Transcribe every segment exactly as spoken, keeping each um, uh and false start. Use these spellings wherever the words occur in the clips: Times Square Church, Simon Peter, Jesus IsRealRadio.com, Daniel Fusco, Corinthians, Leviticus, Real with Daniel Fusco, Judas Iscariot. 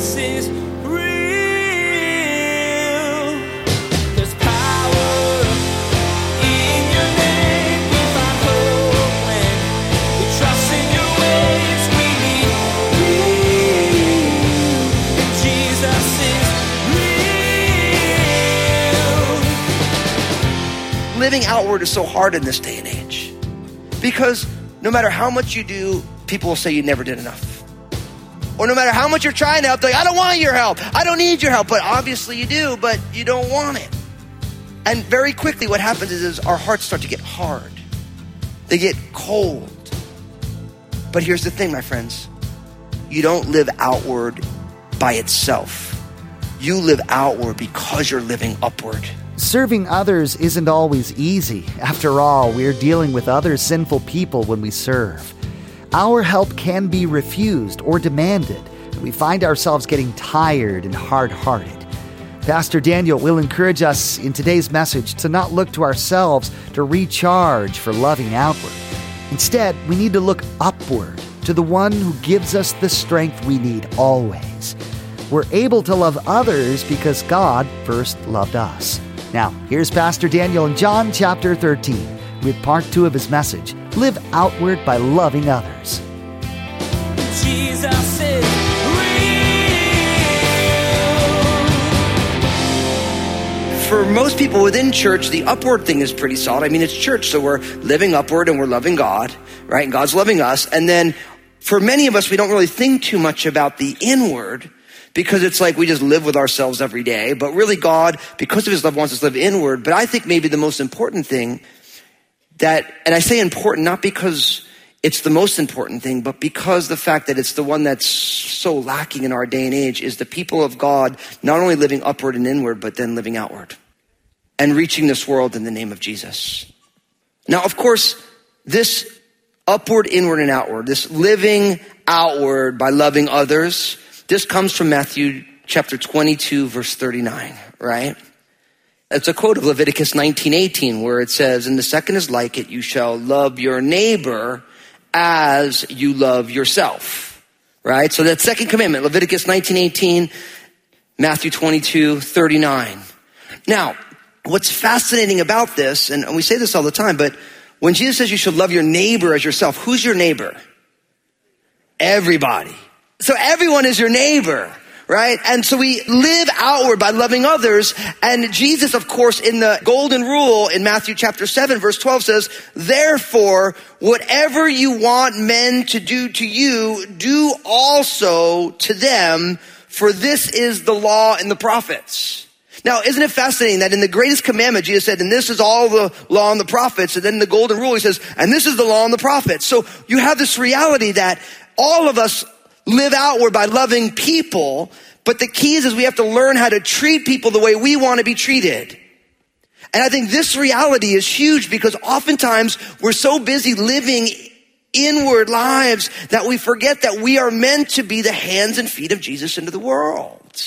Jesus is real. There's power in your name. We find hope when we trust in your ways. We need real. Jesus is real. Living outward is so hard in this day and age because no matter how much you do, people will say you never did enough. Or no matter how much you're trying to help, they're like, I don't want your help. I don't need your help. But obviously you do, but you don't want it. And very quickly what happens is, is our hearts start to get hard. They get cold. But here's the thing, my friends. You don't live outward by itself. You live outward because you're living upward. Serving others isn't always easy. After all, we're dealing with other sinful people when we serve. Our help can be refused or demanded. We find ourselves getting tired and hard-hearted. Pastor Daniel will encourage us in today's message to not look to ourselves to recharge for loving outward. Instead, we need to look upward to the one who gives us the strength we need always. We're able to love others because God first loved us. Now, here's Pastor Daniel in John chapter thirteen with part two of his message, Live Outward by Loving Others. Jesus is real. For most people within church, the upward thing is pretty solid. I mean, it's church, so we're living upward and we're loving God, right? And God's loving us. And then for many of us, we don't really think too much about the inward because it's like we just live with ourselves every day. But really God, because of his love, wants us to live inward. But I think maybe the most important thing that, and I say important not because it's the most important thing, but because the fact that it's the one that's so lacking in our day and age is the people of God not only living upward and inward, but then living outward and reaching this world in the name of Jesus. Now, of course, this upward, inward, and outward, this living outward by loving others, this comes from Matthew chapter twenty-two, verse thirty-nine, right? It's a quote of Leviticus nineteen eighteen, where it says, and the second is like it, you shall love your neighbor as you love yourself, right? So that second commandment, Leviticus nineteen eighteen, Matthew twenty-two thirty-nine. Now, what's fascinating about this, and we say this all the time, but when Jesus says you should love your neighbor as yourself, who's your neighbor? Everybody. So everyone is your neighbor, right? And so we live outward by loving others. And Jesus, of course, in the golden rule in Matthew chapter seven, verse twelve says, therefore, whatever you want men to do to you, do also to them, for this is the law and the prophets. Now, isn't it fascinating that in the greatest commandment, Jesus said, and this is all the law and the prophets. And then in the golden rule, he says, and this is the law and the prophets. So you have this reality that all of us live outward by loving people, but the key is, is we have to learn how to treat people the way we want to be treated. And I think this reality is huge because oftentimes we're so busy living inward lives that we forget that we are meant to be the hands and feet of Jesus into the world.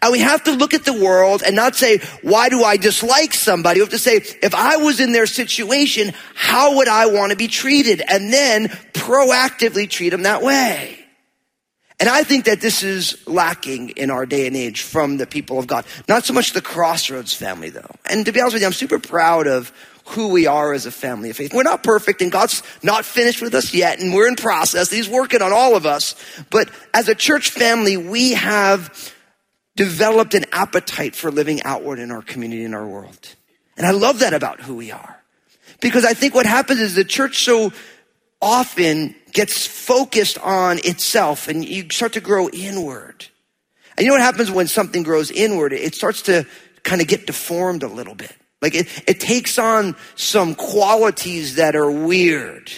And we have to look at the world and not say, why do I dislike somebody? We have to say, if I was in their situation, how would I want to be treated? And then proactively treat them that way. And I think that this is lacking in our day and age from the people of God. Not so much the Crossroads family, though. And to be honest with you, I'm super proud of who we are as a family of faith. We're not perfect, and God's not finished with us yet, and we're in process. He's working on all of us. But as a church family, we have developed an appetite for living outward in our community, in our world. And I love that about who we are. Because I think what happens is the church so often gets focused on itself and you start to grow inward. And you know what happens when something grows inward? It starts to kind of get deformed a little bit. Like it, it takes on some qualities that are weird,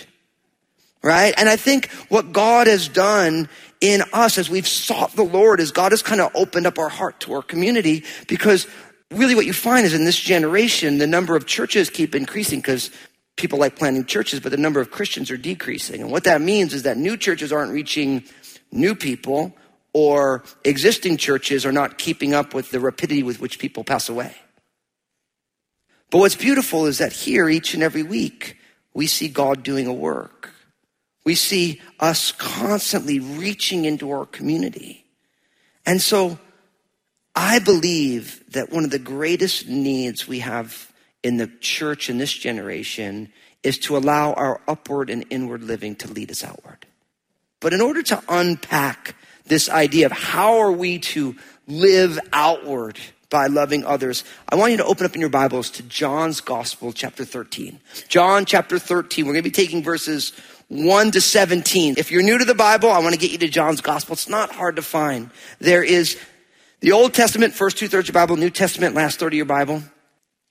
right? And I think what God has done in us as we've sought the Lord is God has kind of opened up our heart to our community, because really what you find is in this generation, the number of churches keep increasing because people like planting churches, but the number of Christians are decreasing. And what that means is that new churches aren't reaching new people, or existing churches are not keeping up with the rapidity with which people pass away. But what's beautiful is that here, each and every week, we see God doing a work. We see us constantly reaching into our community. And so I believe that one of the greatest needs we have in the church in this generation is to allow our upward and inward living to lead us outward. But in order to unpack this idea of how are we to live outward by loving others, I want you to open up in your Bibles to John's Gospel, chapter thirteen. John chapter thirteen. We're going to be taking verses one to seventeen. If you're new to the Bible, I want to get you to John's Gospel. It's not hard to find. There is the Old Testament, first two thirds of your Bible, New Testament, last third of your Bible.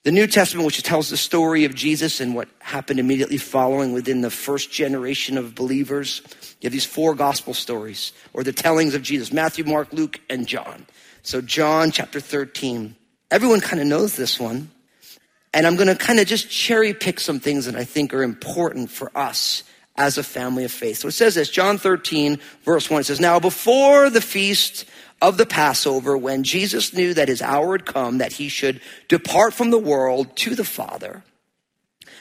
The New Testament, which tells the story of Jesus and what happened immediately following within the first generation of believers. You have these four gospel stories, or the tellings of Jesus: Matthew, Mark, Luke, and John. So John chapter thirteen. Everyone kind of knows this one. And I'm going to kind of just cherry pick some things that I think are important for us as a family of faith. So it says this, John thirteen, verse one, it says, "Now before the feast of the Passover, when Jesus knew that his hour had come, that he should depart from the world to the Father,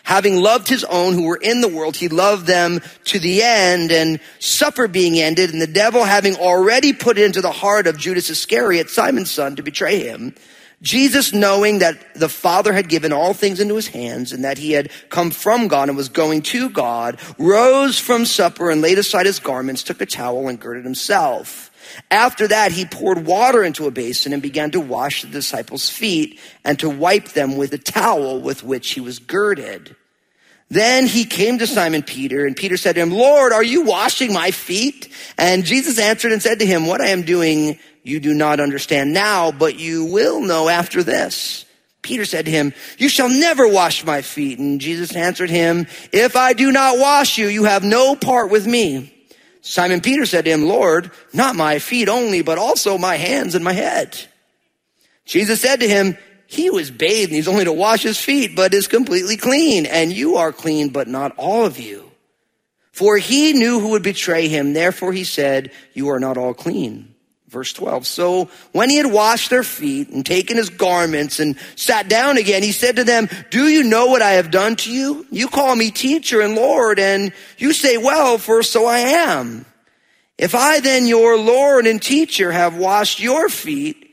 having loved his own who were in the world, he loved them to the end. And supper being ended, and the devil having already put into the heart of Judas Iscariot, Simon's son, to betray him, Jesus, knowing that the Father had given all things into his hands, and that he had come from God and was going to God, rose from supper and laid aside his garments, took a towel and girded himself. After that, he poured water into a basin and began to wash the disciples' feet and to wipe them with a towel with which he was girded. Then he came to Simon Peter, and Peter said to him, 'Lord, are you washing my feet?' And Jesus answered and said to him, 'What I am doing you do not understand now, but you will know after this.' Peter said to him, 'You shall never wash my feet.' And Jesus answered him, 'If I do not wash you, you have no part with me.' Simon Peter said to him, 'Lord, not my feet only, but also my hands and my head.' Jesus said to him, 'He was bathed, and he's only to wash his feet, but is completely clean. And you are clean, but not all of you.' For he knew who would betray him. Therefore he said, 'You are not all clean.'" Verse twelve, "So when he had washed their feet and taken his garments and sat down again, he said to them, 'Do you know what I have done to you? You call me teacher and Lord, and you say, well, for so I am. If I then, your Lord and teacher, have washed your feet,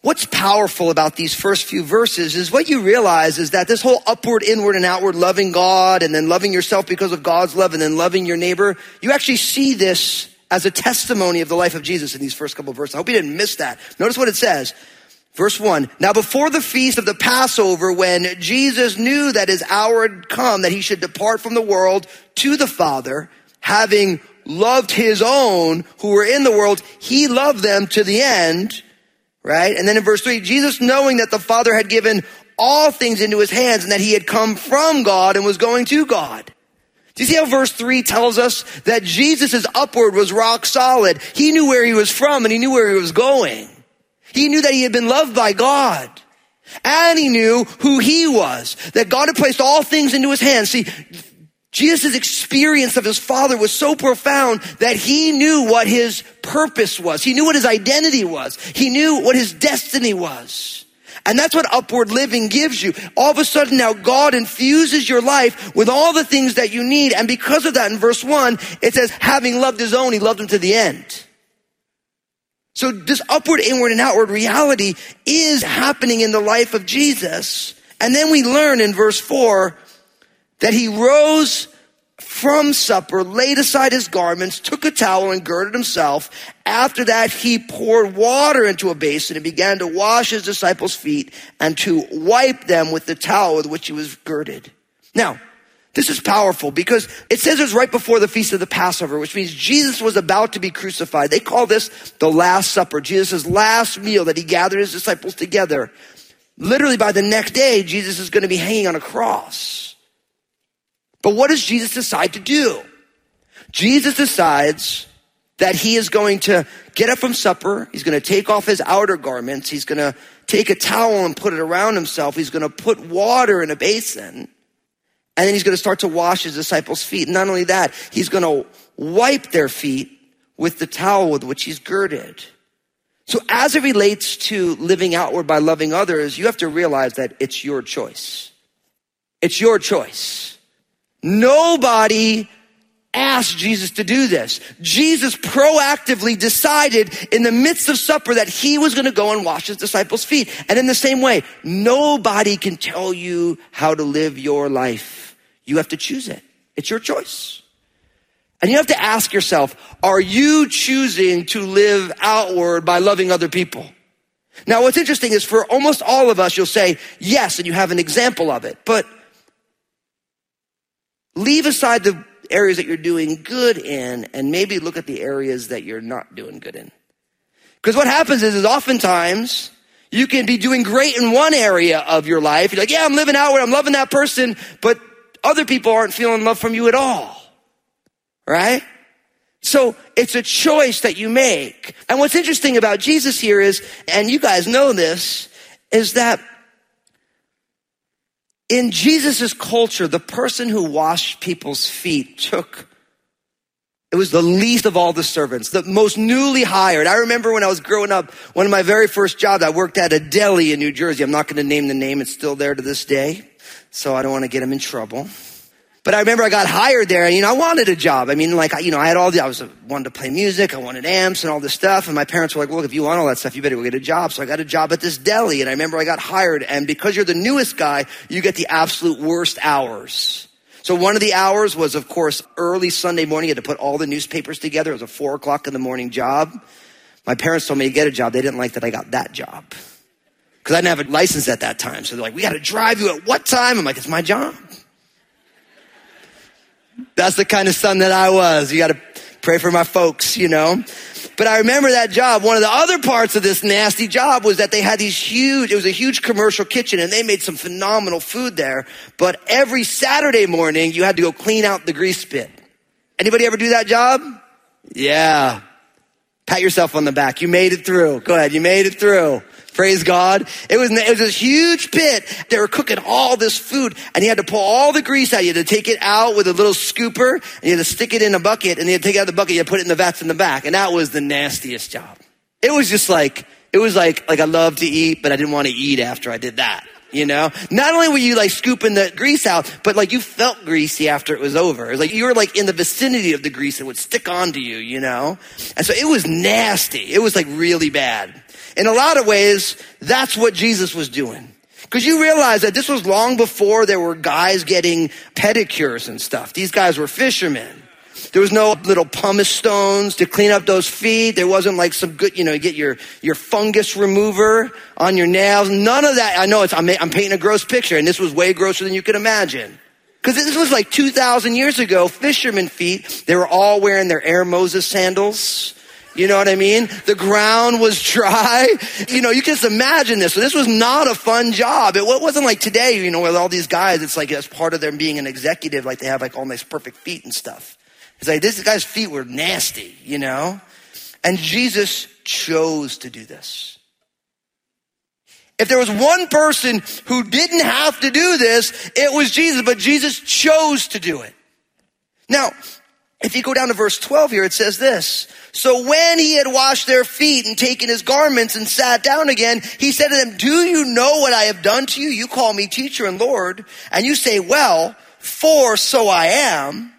what's powerful about these first few verses is what you realize is that this whole upward, inward, and outward, loving God, and then loving yourself because of God's love, and then loving your neighbor, you actually see this as a testimony of the life of Jesus in these first couple of verses. I hope you didn't miss that. Notice what it says. Verse one, "Now before the feast of the Passover, when Jesus knew that his hour had come, that he should depart from the world to the Father, having loved his own who were in the world, he loved them to the end," right? And then in verse three, "Jesus, knowing that the Father had given all things into his hands, and that he had come from God and was going to God." Do you see how verse three tells us that Jesus' upward was rock solid? He knew where he was from, and he knew where he was going. He knew that he had been loved by God, and he knew who he was, that God had placed all things into his hands. See, Jesus' experience of his Father was so profound that he knew what his purpose was. He knew what his identity was. He knew what his destiny was. And that's what upward living gives you. All of a sudden now God infuses your life with all the things that you need. And because of that, in verse one, it says, having loved his own, he loved them to the end. So this upward, inward, and outward reality is happening in the life of Jesus. And then we learn in verse four that he rose from supper, laid aside his garments, took a towel, and girded himself. After that, he poured water into a basin and began to wash his disciples' feet and to wipe them with the towel with which he was girded. Now, this is powerful because it says it was right before the feast of the Passover, which means Jesus was about to be crucified. They call this the Last Supper, Jesus' last meal that he gathered his disciples together. Literally by the next day, Jesus is going to be hanging on a cross. But what does Jesus decide to do? Jesus decides that he is going to get up from supper. He's going to take off his outer garments. He's going to take a towel and put it around himself. He's going to put water in a basin. And then he's going to start to wash his disciples' feet. Not only that, he's going to wipe their feet with the towel with which he's girded. So as it relates to living outward by loving others, you have to realize that it's your choice. It's your choice. Nobody asked Jesus to do this. Jesus proactively decided in the midst of supper that he was going to go and wash his disciples' feet. And in the same way, nobody can tell you how to live your life. You have to choose it. It's your choice. And you have to ask yourself, are you choosing to live outward by loving other people? Now, what's interesting is for almost all of us, you'll say yes, and you have an example of it. But leave aside the areas that you're doing good in, and maybe look at the areas that you're not doing good in. Because what happens is, is oftentimes you can be doing great in one area of your life. You're like, yeah, I'm living outward, I'm loving that person, but other people aren't feeling love from you at all, right? So it's a choice that you make. And what's interesting about Jesus here is, and you guys know this, is that in Jesus's culture, the person who washed people's feet took, it was the least of all the servants, the most newly hired. I remember when I was growing up, one of my very first jobs, I worked at a deli in New Jersey. I'm not going to name the name. It's still there to this day. So I don't want to get him in trouble. But I remember I got hired there and, you know, I wanted a job. I mean, like, you know, I had all the, I was, wanted to play music. I wanted amps and all this stuff. And my parents were like, look, if you want all that stuff, you better go get a job. So I got a job at this deli. And I remember I got hired. And because you're the newest guy, you get the absolute worst hours. So one of the hours was, of course, early Sunday morning. You had to put all the newspapers together. It was a four o'clock in the morning job. My parents told me to get a job. They didn't like that I got that job because I didn't have a license at that time. So they're like, we got to drive you at what time? I'm like, it's my job. That's the kind of son that I was. You got to pray for my folks, you know. But I remember that job. One of the other parts of this nasty job was that they had these huge, it was a huge commercial kitchen, and they made some phenomenal food there. But every Saturday morning, you had to go clean out the grease pit. Anybody ever do that job? Yeah. Pat yourself on the back. You made it through. Go ahead. You made it through. Praise God. It was, it was this huge pit. They were cooking all this food and you had to pull all the grease out. You had to take it out with a little scooper and you had to stick it in a bucket and you had to take it out of the bucket. You had to put it in the vats in the back. And that was the nastiest job. It was just like, it was like, like I love to eat, but I didn't want to eat after I did that. You know, not only were you like scooping the grease out, but like you felt greasy after it was over. It was like you were like in the vicinity of the grease. It would stick onto you, you know? And so it was nasty. It was like really bad. In a lot of ways, that's what Jesus was doing. Because you realize that this was long before there were guys getting pedicures and stuff. These guys were fishermen. There was no little pumice stones to clean up those feet. There wasn't like some good, you know, get your, your fungus remover on your nails. None of that. I know it's, I'm, I'm painting a gross picture and this was way grosser than you could imagine. Because this was like two thousand years ago, fishermen feet, they were all wearing their Air Moses sandals. You know what I mean? The ground was dry. You know, you can just imagine this. So this was not a fun job. It wasn't like today, you know, with all these guys, it's like as part of them being an executive, like they have like all nice perfect feet and stuff. It's like, this guy's feet were nasty, you know? And Jesus chose to do this. If there was one person who didn't have to do this, it was Jesus, but Jesus chose to do it. Now, if you go down to verse twelve here, it says this. So when he had washed their feet and taken his garments and sat down again, he said to them, do you know what I have done to you? You call me teacher and Lord, and you say, well, for so I am.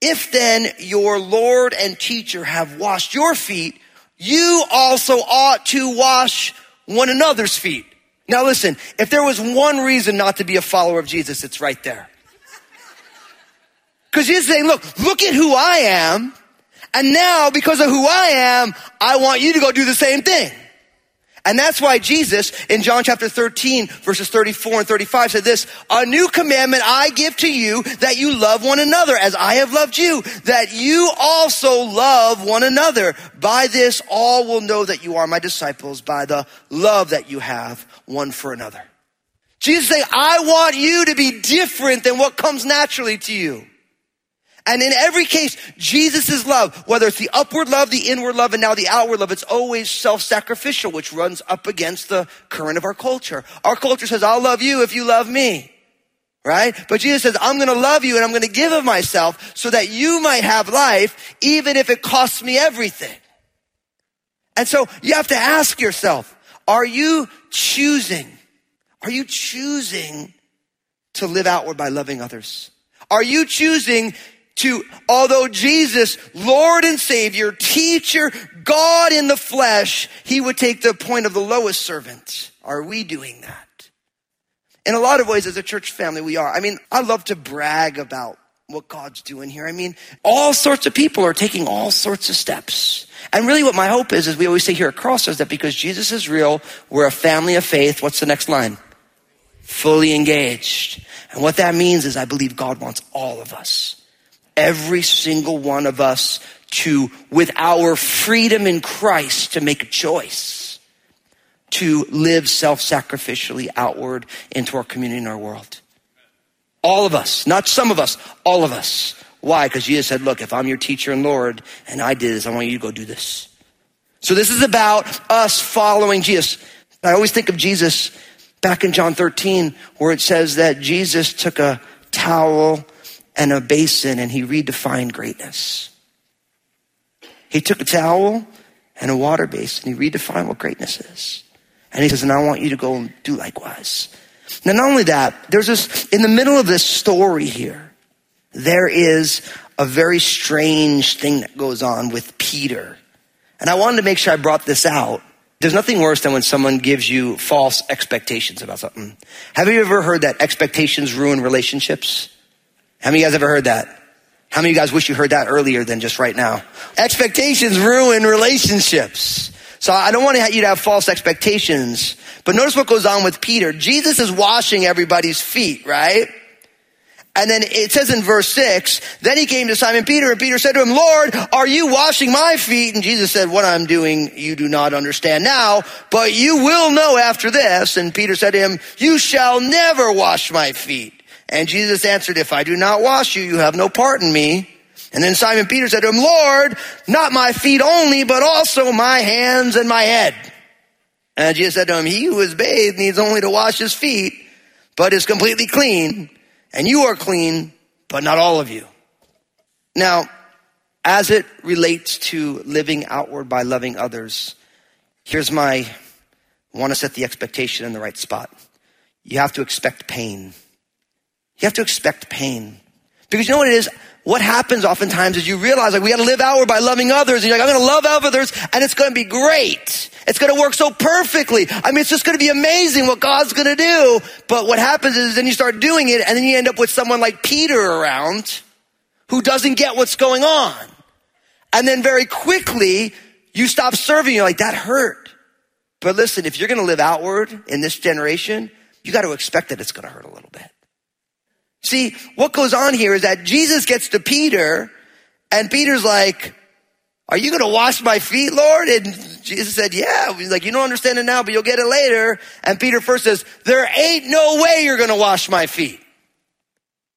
If then your Lord and teacher have washed your feet, you also ought to wash one another's feet. Now listen, if there was one reason not to be a follower of Jesus, it's right there. Because Jesus is saying, look, look at who I am. And now because of who I am, I want you to go do the same thing. And that's why Jesus in John chapter thirteen, verses thirty-four and thirty-five said this, a new commandment I give to you, that you love one another as I have loved you, that you also love one another. By this, all will know that you are my disciples, by the love that you have one for another. Jesus saying, I want you to be different than what comes naturally to you. And in every case, Jesus' love, whether it's the upward love, the inward love, and now the outward love, it's always self-sacrificial, which runs up against the current of our culture. Our culture says, I'll love you if you love me. right? But Jesus says, I'm going to love you and I'm going to give of myself so that you might have life, even if it costs me everything. And so you have to ask yourself, are you choosing, are you choosing to live outward by loving others? Are you choosing to, although Jesus, Lord and Savior, teacher, God in the flesh, he would take the point of the lowest servant. Are we doing that? In a lot of ways, as a church family, we are. I mean, I love to brag about what God's doing here. I mean, all sorts of people are taking all sorts of steps. And really what my hope is, is we always say here at Cross, is that because Jesus is real, we're a family of faith. What's the next line? Fully engaged. And what that means is I believe God wants all of us, every single one of us, to, with our freedom in Christ, to make a choice, to live self-sacrificially outward into our community and our world. All of us, not some of us, all of us. Why? Because Jesus said, look, if I'm your teacher and Lord, and I did this, I want you to go do this. So this is about us following Jesus. I always think of Jesus back in John thirteen, where it says that Jesus took a towel and a basin and he redefined greatness. He took a towel and a water basin. He redefined what greatness is. And he says, and I want you to go and do likewise. Now, not only that, there's this, in the middle of this story here, there is a very strange thing that goes on with Peter. And I wanted to make sure I brought this out. There's nothing worse than when someone gives you false expectations about something. Have you ever heard that expectations ruin relationships? How many of you guys ever heard that? How many of you guys wish you heard that earlier than just right now? Expectations ruin relationships. So I don't want you to have false expectations. But notice what goes on with Peter. Jesus is washing everybody's feet, right? And then it says in verse six, then he came to Simon Peter, and Peter said to him, Lord, are you washing my feet? And Jesus said, what I'm doing, you do not understand now, but you will know after this. And Peter said to him, you shall never wash my feet. And Jesus answered, if I do not wash you, you have no part in me. And then Simon Peter said to him, Lord, not my feet only, but also my hands and my head. And Jesus said to him, he who is bathed needs only to wash his feet, but is completely clean. And you are clean, but not all of you. Now, as it relates to living outward by loving others, here's my, I want to set the expectation in the right spot. You have to expect pain. You have to expect pain. Because you know what it is? What happens oftentimes is you realize, like, we got to live outward by loving others. And you're like, I'm going to love others, and it's going to be great. It's going to work so perfectly. I mean, it's just going to be amazing what God's going to do. But what happens is then you start doing it, and then you end up with someone like Peter around who doesn't get what's going on. And then very quickly, you stop serving. You're like, that hurt. But listen, if you're going to live outward in this generation, you got to expect that it's going to hurt a little bit. See, what goes on here is that Jesus gets to Peter, and Peter's like, are you going to wash my feet, Lord? And Jesus said, yeah. He's like, you don't understand it now, but you'll get it later. And Peter first says, there ain't no way you're going to wash my feet.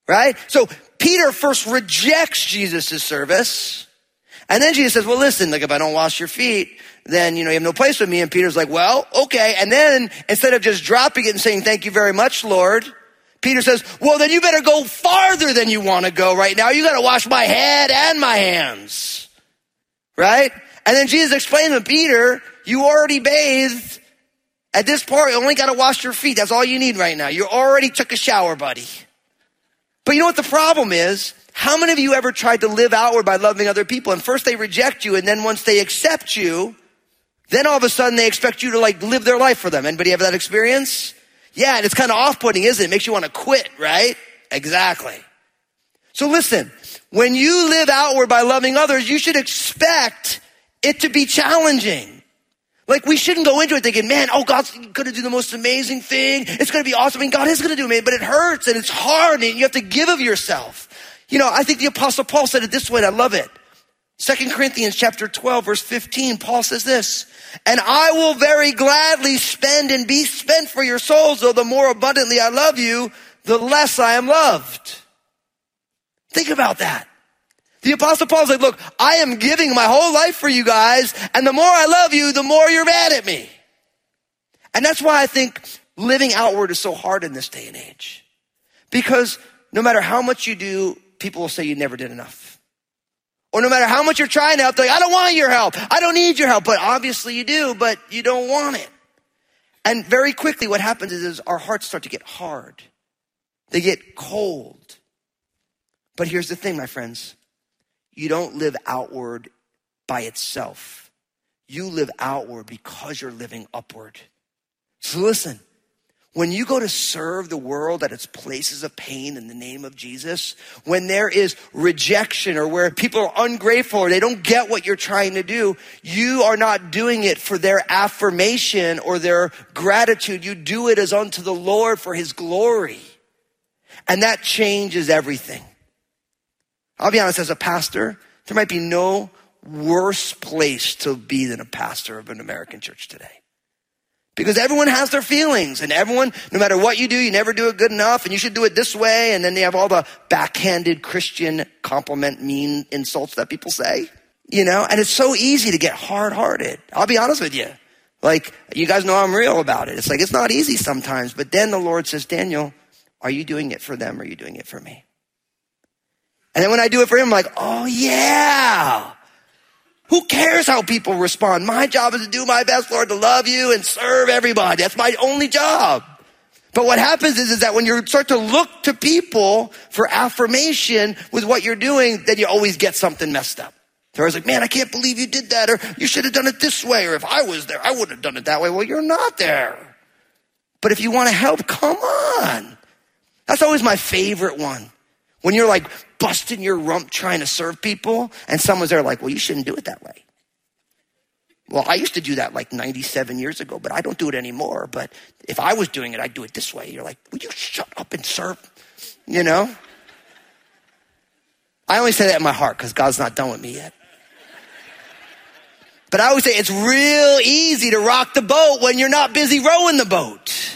Right? So Peter first rejects Jesus' service. And then Jesus says, well, listen, like, if I don't wash your feet, then, you know, you have no place with me. And Peter's like, well, okay. And then instead of just dropping it and saying, thank you very much, Lord, Peter says, well, then you better go farther than you want to go right now. You got to wash my head and my hands, right? And then Jesus explains to Peter, you already bathed. At this part, you only got to wash your feet. That's all you need right now. You already took a shower, buddy. But you know what the problem is? How many of you ever tried to live outward by loving other people? And first they reject you, and then once they accept you, then all of a sudden they expect you to, like, live their life for them. Anybody have that experience? Yeah, and it's kind of off-putting, isn't it? It makes you want to quit, right? Exactly. So listen, when you live outward by loving others, you should expect it to be challenging. Like, we shouldn't go into it thinking, man, oh, God's going to do the most amazing thing. It's going to be awesome. I mean, God is going to do amazing, but it hurts and it's hard and you have to give of yourself. You know, I think the Apostle Paul said it this way, and I love it. Second Corinthians chapter twelve, verse fifteen, Paul says this, and I will very gladly spend and be spent for your souls, though the more abundantly I love you, the less I am loved. Think about that. The Apostle Paul's like, look, I am giving my whole life for you guys, and the more I love you, the more you're mad at me. And that's why I think living outward is so hard in this day and age. Because no matter how much you do, people will say you never did enough. Or no matter how much you're trying to help, they're like, I don't want your help. I don't need your help. But obviously you do, but you don't want it. And very quickly what happens is, is our hearts start to get hard. They get cold. But here's the thing, my friends. You don't live outward by itself. You live outward because you're living upward. So listen, when you go to serve the world at its places of pain in the name of Jesus, when there is rejection or where people are ungrateful or they don't get what you're trying to do, you are not doing it for their affirmation or their gratitude. You do it as unto the Lord for his glory. And that changes everything. I'll be honest, as a pastor, there might be no worse place to be than a pastor of an American church today. Because everyone has their feelings, and everyone, no matter what you do, you never do it good enough, and you should do it this way, and then they have all the backhanded Christian compliment, mean insults that people say, you know, and it's so easy to get hard-hearted. I'll be honest with you. Like, you guys know I'm real about it. It's like, it's not easy sometimes, but then the Lord says, Daniel, are you doing it for them, or are you doing it for me? And then when I do it for him, I'm like, oh yeah. Who cares how people respond? My job is to do my best, Lord, to love you and serve everybody. That's my only job. But what happens is, is that when you start to look to people for affirmation with what you're doing, then you always get something messed up. They're always like, man, I can't believe you did that, or you should have done it this way, or if I was there, I wouldn't have done it that way. Well, you're not there. But if you want to help, come on. That's always my favorite one. When you're like busting your rump trying to serve people and someone's there like, well, you shouldn't do it that way. Well, I used to do that like ninety-seven years ago, but I don't do it anymore. But if I was doing it, I'd do it this way. You're like, will you shut up and serve? You know? I only say that in my heart because God's not done with me yet. But I always say it's real easy to rock the boat when you're not busy rowing the boat.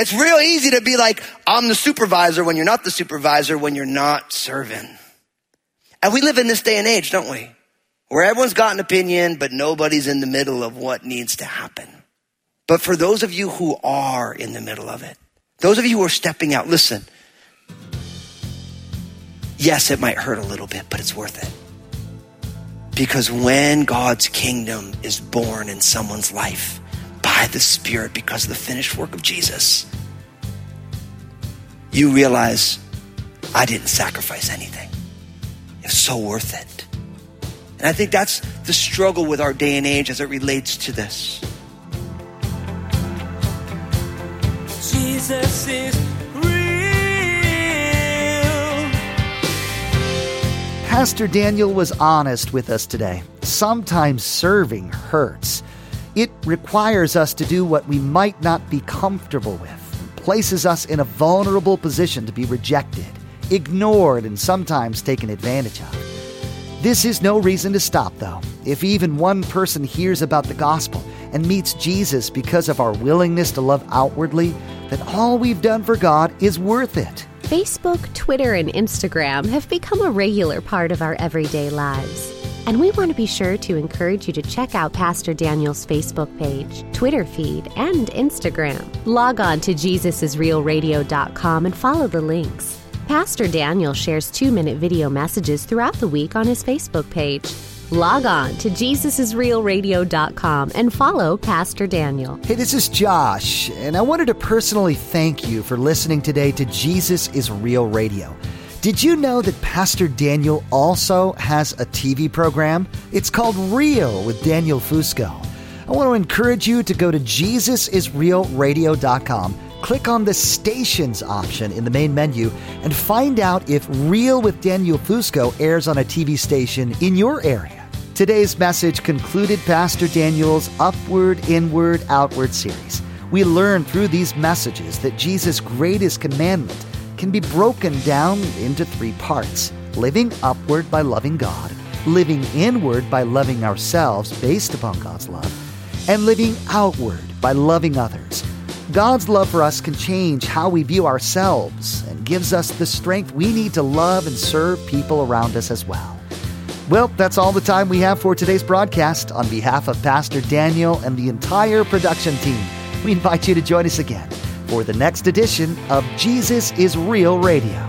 It's real easy to be like, I'm the supervisor when you're not the supervisor, when you're not serving. And we live in this day and age, don't we? Where everyone's got an opinion, but nobody's in the middle of what needs to happen. But for those of you who are in the middle of it, those of you who are stepping out, listen. Yes, it might hurt a little bit, but it's worth it. Because when God's kingdom is born in someone's life, by the Spirit, because of the finished work of Jesus, you realize I didn't sacrifice anything. It's so worth it. And I think that's the struggle with our day and age as it relates to this. Jesus is real. Pastor Daniel was honest with us today. Sometimes serving hurts. It requires us to do what we might not be comfortable with, and places us in a vulnerable position to be rejected, ignored, and sometimes taken advantage of. This is no reason to stop, though. If even one person hears about the gospel and meets Jesus because of our willingness to love outwardly, then all we've done for God is worth it. Facebook, Twitter, and Instagram have become a regular part of our everyday lives. And we want to be sure to encourage you to check out Pastor Daniel's Facebook page, Twitter feed, and Instagram. Log on to Jesus is real radio dot com and follow the links. Pastor Daniel shares two-minute video messages throughout the week on his Facebook page. Log on to Jesus is real radio dot com and follow Pastor Daniel. Hey, this is Josh, and I wanted to personally thank you for listening today to Jesus is Real Radio. Did you know that Pastor Daniel also has a T V program? It's called Real with Daniel Fusco. I want to encourage you to go to Jesus is real radio dot com, click on the stations option in the main menu, and find out if Real with Daniel Fusco airs on a T V station in your area. Today's message concluded Pastor Daniel's Upward, Inward, Outward series. We learned through these messages that Jesus' greatest commandment can be broken down into three parts: living upward by loving God, living inward by loving ourselves based upon God's love, and living outward by loving others. God's love for us can change how we view ourselves and gives us the strength we need to love and serve people around us as well. Well, that's all the time we have for today's broadcast. On behalf of Pastor Daniel and the entire production team, we invite you to join us again for the next edition of Jesus Is Real Radio.